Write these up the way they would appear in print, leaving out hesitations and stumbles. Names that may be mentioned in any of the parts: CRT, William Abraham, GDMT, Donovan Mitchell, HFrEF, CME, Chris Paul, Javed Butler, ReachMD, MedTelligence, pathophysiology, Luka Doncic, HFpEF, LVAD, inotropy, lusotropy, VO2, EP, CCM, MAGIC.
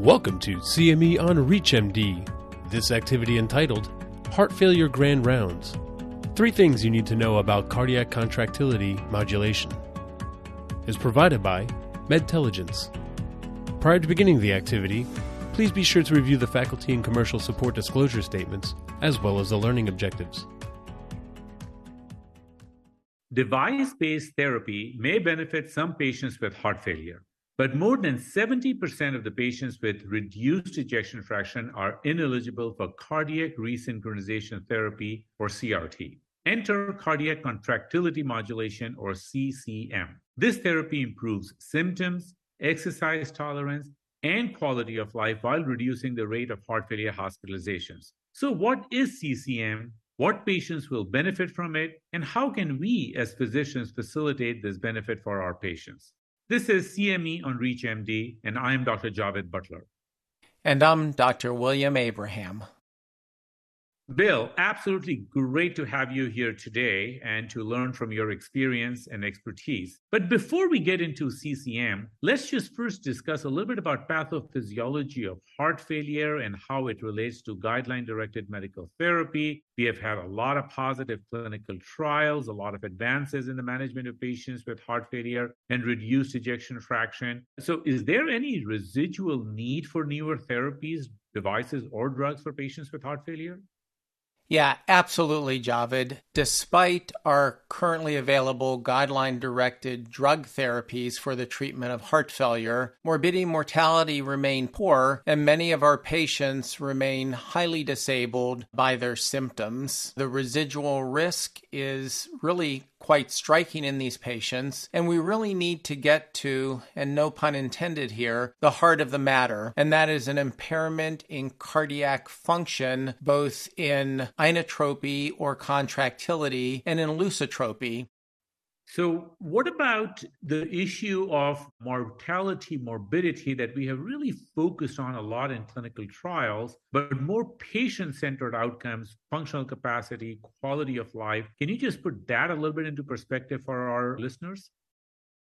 Welcome to CME on ReachMD. This activity entitled Heart Failure Grand Rounds. 3 things you need to know about cardiac contractility modulation is provided by MedTelligence. Prior to beginning the activity, please be sure to review the faculty and commercial support disclosure statements as well as the learning objectives. Device-based therapy may benefit some patients with heart failure, but more than 70% of the patients with reduced ejection fraction are ineligible for cardiac resynchronization therapy, or CRT. Enter cardiac contractility modulation, or CCM. This therapy improves symptoms, exercise tolerance, and quality of life while reducing the rate of heart failure hospitalizations. So what is CCM? What patients will benefit from it, and how can we as physicians facilitate this benefit for our patients? This is CME on ReachMD, and I'm Dr. Javed Butler. And I'm Dr. William Abraham. Bill, absolutely great to have you here today and to learn from your experience and expertise. But before we get into CCM, let's just first discuss a little bit about pathophysiology of heart failure and how it relates to guideline-directed medical therapy. We have had a lot of positive clinical trials, a lot of advances in the management of patients with heart failure and reduced ejection fraction. So is there any residual need for newer therapies, devices, or drugs for patients with heart failure? Yeah, absolutely, Javed. Despite our currently available guideline-directed drug therapies for the treatment of heart failure, morbidity and mortality remain poor, and many of our patients remain highly disabled by their symptoms. The residual risk is really quite striking in these patients, and we really need to get to, and no pun intended here, the heart of the matter, and that is an impairment in cardiac function, both in inotropy or contractility and in lusotropy. So what about the issue of morbidity that we have really focused on a lot in clinical trials, but more patient-centered outcomes, functional capacity, quality of life? Can you just put that a little bit into perspective for our listeners?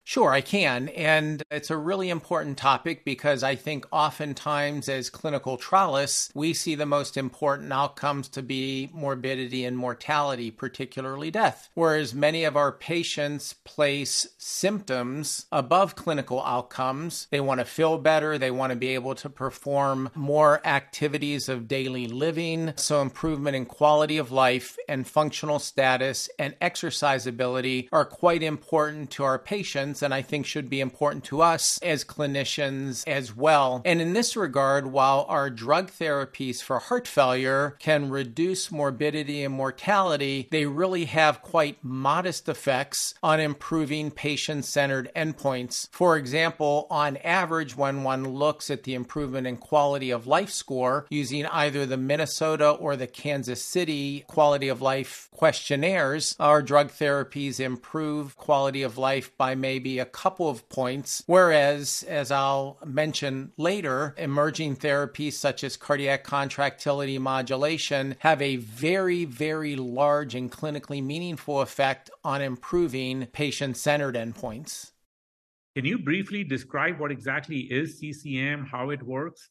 Sure, I can. And it's a really important topic because I think oftentimes as clinical trialists, we see the most important outcomes to be morbidity and mortality, particularly death. Whereas many of our patients place symptoms above clinical outcomes. They want to feel better. They want to be able to perform more activities of daily living. So improvement in quality of life and functional status and exercise ability are quite important to our patients, and I think should be important to us as clinicians as well. And in this regard, while our drug therapies for heart failure can reduce morbidity and mortality, they really have quite modest effects on improving patient-centered endpoints. For example, on average, when one looks at the improvement in quality of life score using either the Minnesota or the Kansas City quality of life questionnaires, our drug therapies improve quality of life by maybe a couple of points, whereas, as I'll mention later, emerging therapies such as cardiac contractility modulation have a very, very large and clinically meaningful effect on improving patient-centered endpoints. Can you briefly describe what exactly is CCM, how it works?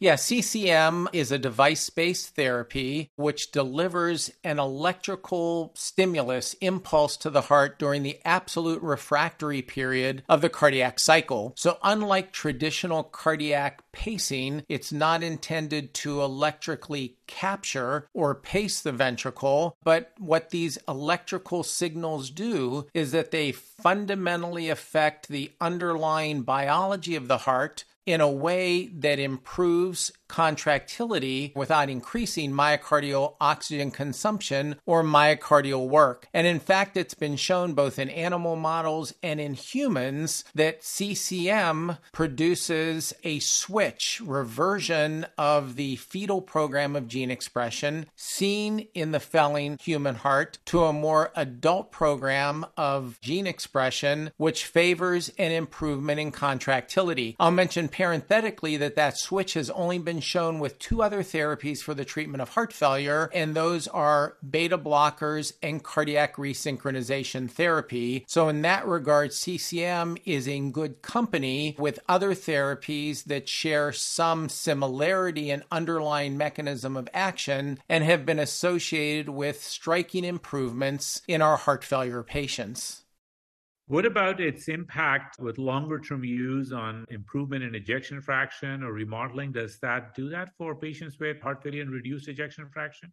Yeah, CCM is a device-based therapy which delivers an electrical stimulus impulse to the heart during the absolute refractory period of the cardiac cycle. So unlike traditional cardiac pacing, it's not intended to electrically capture or pace the ventricle, but what these electrical signals do is that they fundamentally affect the underlying biology of the heart in a way that improves contractility without increasing myocardial oxygen consumption or myocardial work. And in fact, it's been shown both in animal models and in humans that CCM produces a switch, reversion of the fetal program of gene expression seen in the failing human heart to a more adult program of gene expression, which favors an improvement in contractility. I'll mention parenthetically that switch has only been shown with 2 other therapies for the treatment of heart failure, and those are beta blockers and cardiac resynchronization therapy. So in that regard, CCM is in good company with other therapies that share share some similarity in underlying mechanism of action and have been associated with striking improvements in our heart failure patients. What about its impact with longer-term use on improvement in ejection fraction or remodeling? Does that do that for patients with heart failure and reduced ejection fraction?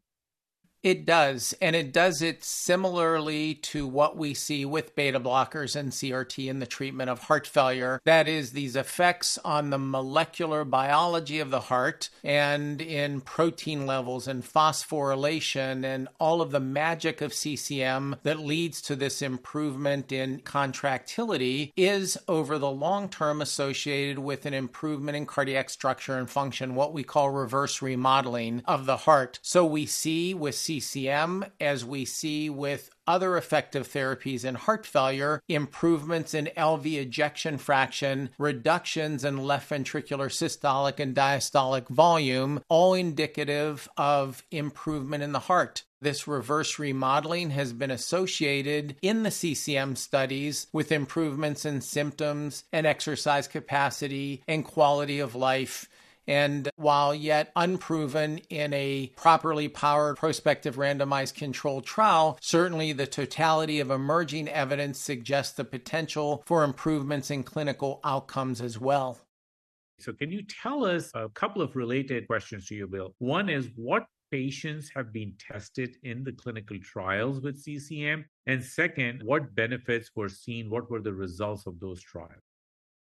It does, and it does it similarly to what we see with beta blockers and CRT in the treatment of heart failure. That is, these effects on the molecular biology of the heart and in protein levels and phosphorylation and all of the magic of CCM that leads to this improvement in contractility is, over the long term, associated with an improvement in cardiac structure and function, what we call reverse remodeling of the heart. So we see with CCM, as we see with other effective therapies in heart failure, improvements in LV ejection fraction, reductions in left ventricular systolic and diastolic volume, all indicative of improvement in the heart. This reverse remodeling has been associated in the CCM studies with improvements in symptoms and exercise capacity and quality of life. And while yet unproven in a properly powered prospective randomized controlled trial, certainly the totality of emerging evidence suggests the potential for improvements in clinical outcomes as well. So can you tell us a couple of related questions to you, Bill? One is, what patients have been tested in the clinical trials with CCM? And second, what benefits were seen? What were the results of those trials?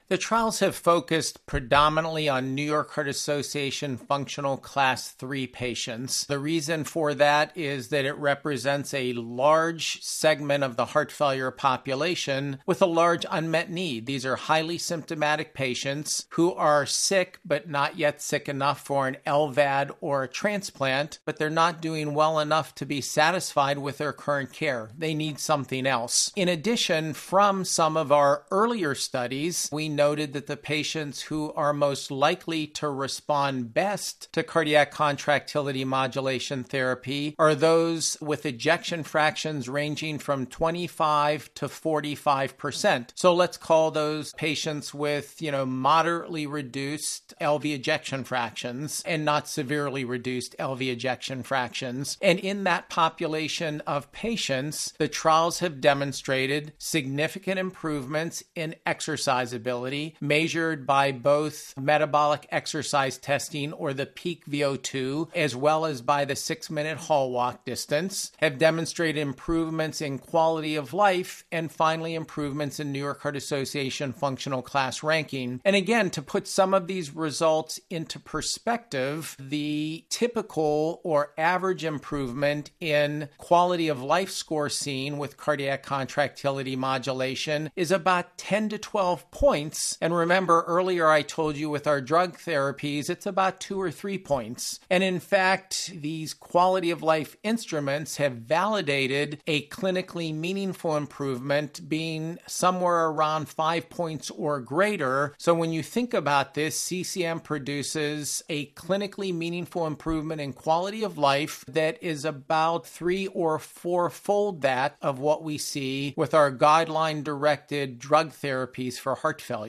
The trials have focused predominantly on New York Heart Association functional class 3 patients. The reason for that is that it represents a large segment of the heart failure population with a large unmet need. These are highly symptomatic patients who are sick but not yet sick enough for an LVAD or a transplant, but they're not doing well enough to be satisfied with their current care. They need something else. In addition, from some of our earlier studies, we noted that the patients who are most likely to respond best to cardiac contractility modulation therapy are those with ejection fractions ranging from 25 to 45%. So let's call those patients with, moderately reduced LV ejection fractions and not severely reduced LV ejection fractions. And in that population of patients, the trials have demonstrated significant improvements in exercise ability, measured by both metabolic exercise testing, or the peak VO2, as well as by the 6-minute hall walk distance, have demonstrated improvements in quality of life, and finally improvements in New York Heart Association functional class ranking. And again, to put some of these results into perspective, the typical or average improvement in quality of life score seen with cardiac contractility modulation is about 10 to 12 points. And remember, earlier I told you with our drug therapies, it's about 2 or 3 points. And in fact, these quality of life instruments have validated a clinically meaningful improvement being somewhere around 5 points or greater. So when you think about this, CCM produces a clinically meaningful improvement in quality of life that is about 3 or 4-fold that of what we see with our guideline-directed drug therapies for heart failure.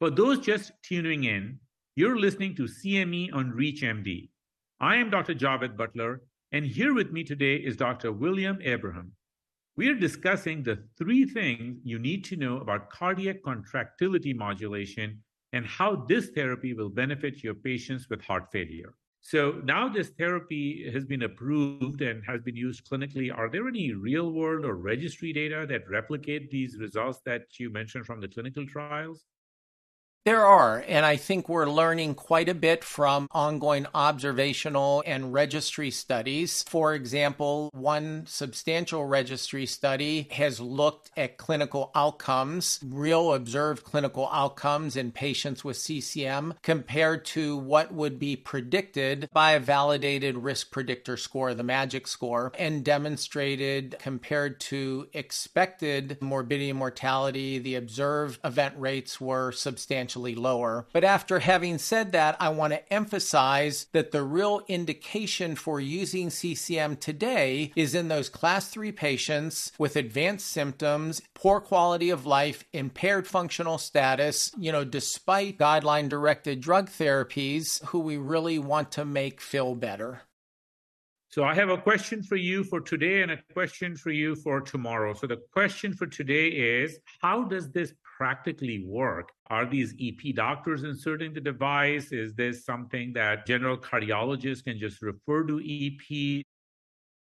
For those just tuning in, you're listening to CME on ReachMD. I am Dr. Javed Butler, and here with me today is Dr. William Abraham. We are discussing the 3 things you need to know about cardiac contractility modulation and how this therapy will benefit your patients with heart failure. So now this therapy has been approved and has been used clinically. Are there any real-world or registry data that replicate these results that you mentioned from the clinical trials? There are, and I think we're learning quite a bit from ongoing observational and registry studies. For example, one substantial registry study has looked at clinical outcomes, real observed clinical outcomes in patients with CCM compared to what would be predicted by a validated risk predictor score, the MAGIC score, and demonstrated compared to expected morbidity and mortality, the observed event rates were substantially substantially lower. But after having said that, I want to emphasize that the real indication for using CCM today is in those class 3 patients with advanced symptoms, poor quality of life, impaired functional status, despite guideline-directed drug therapies, who we really want to make feel better. So I have a question for you for today and a question for you for tomorrow. So the question for today is, how does this practically work? Are these EP doctors inserting the device? Is this something that general cardiologists can just refer to EP?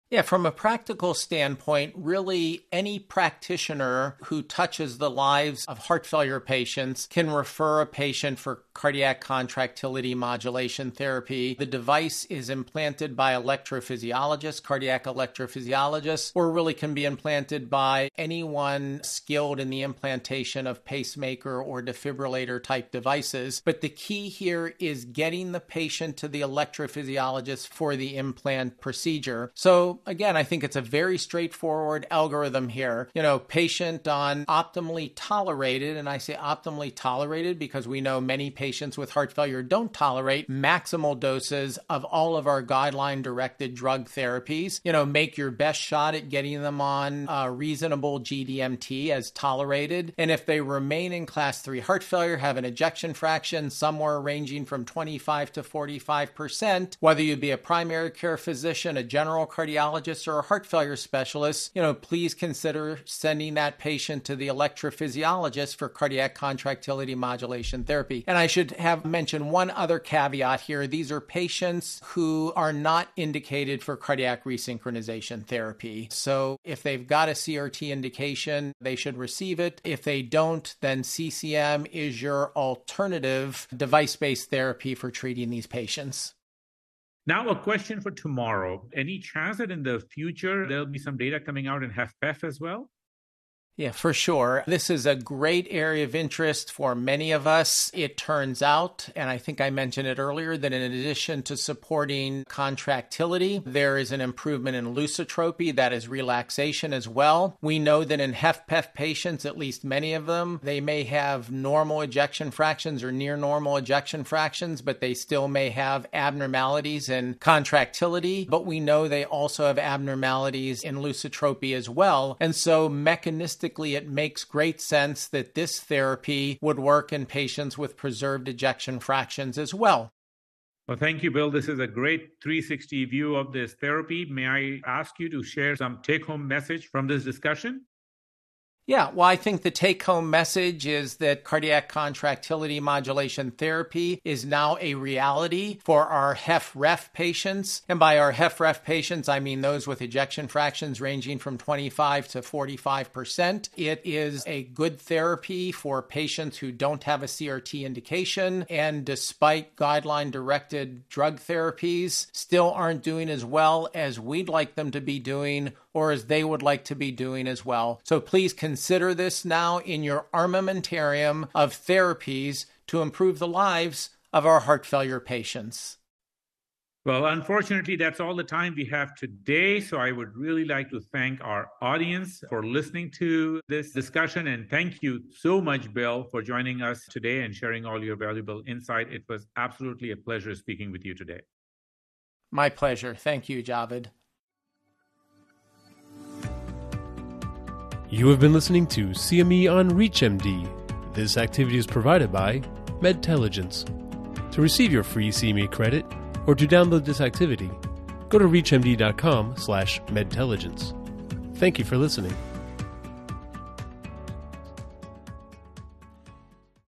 Yeah, from a practical standpoint, really any practitioner who touches the lives of heart failure patients can refer a patient for cardiac contractility modulation therapy. The device is implanted by electrophysiologists, cardiac electrophysiologists, or really can be implanted by anyone skilled in the implantation of pacemaker or defibrillator type devices. But the key here is getting the patient to the electrophysiologist for the implant procedure. So again, I think it's a very straightforward algorithm here. Patient on optimally tolerated, and I say optimally tolerated because we know many patients with heart failure don't tolerate maximal doses of all of our guideline-directed drug therapies. Make your best shot at getting them on reasonable GDMT as tolerated. And if they remain in class 3 heart failure, have an ejection fraction somewhere ranging from 25 to 45%, whether you be a primary care physician, a general cardiologist, or a heart failure specialist, please consider sending that patient to the electrophysiologist for cardiac contractility modulation therapy. And I should have mentioned one other caveat here. These are patients who are not indicated for cardiac resynchronization therapy. So if they've got a CRT indication, they should receive it. If they don't, then CCM is your alternative device-based therapy for treating these patients. Now, a question for tomorrow. Any chance that in the future there'll be some data coming out in HFpEF as well? Yeah, for sure. This is a great area of interest for many of us. It turns out, and I think I mentioned it earlier, that in addition to supporting contractility, there is an improvement in lusotropy, that is relaxation as well. We know that in HFpEF patients, at least many of them, they may have normal ejection fractions or near normal ejection fractions, but they still may have abnormalities in contractility. But we know they also have abnormalities in lusotropy as well. And so mechanistically, it makes great sense that this therapy would work in patients with preserved ejection fractions as well. Well, thank you, Bill. This is a great 360 view of this therapy. May I ask you to share some take-home message from this discussion? Yeah, well, I think the take-home message is that cardiac contractility modulation therapy is now a reality for our HFrEF patients. And by our HFrEF patients, I mean those with ejection fractions ranging from 25 to 45%. It is a good therapy for patients who don't have a CRT indication and despite guideline-directed drug therapies, still aren't doing as well as we'd like them to be doing or as they would like to be doing as well. So please consider this now in your armamentarium of therapies to improve the lives of our heart failure patients. Well, unfortunately, that's all the time we have today. So I would really like to thank our audience for listening to this discussion. And thank you so much, Bill, for joining us today and sharing all your valuable insight. It was absolutely a pleasure speaking with you today. My pleasure. Thank you, Javed. You have been listening to CME on ReachMD. This activity is provided by MedTelligence. To receive your free CME credit or to download this activity, go to reachmd.com/medtelligence. Thank you for listening.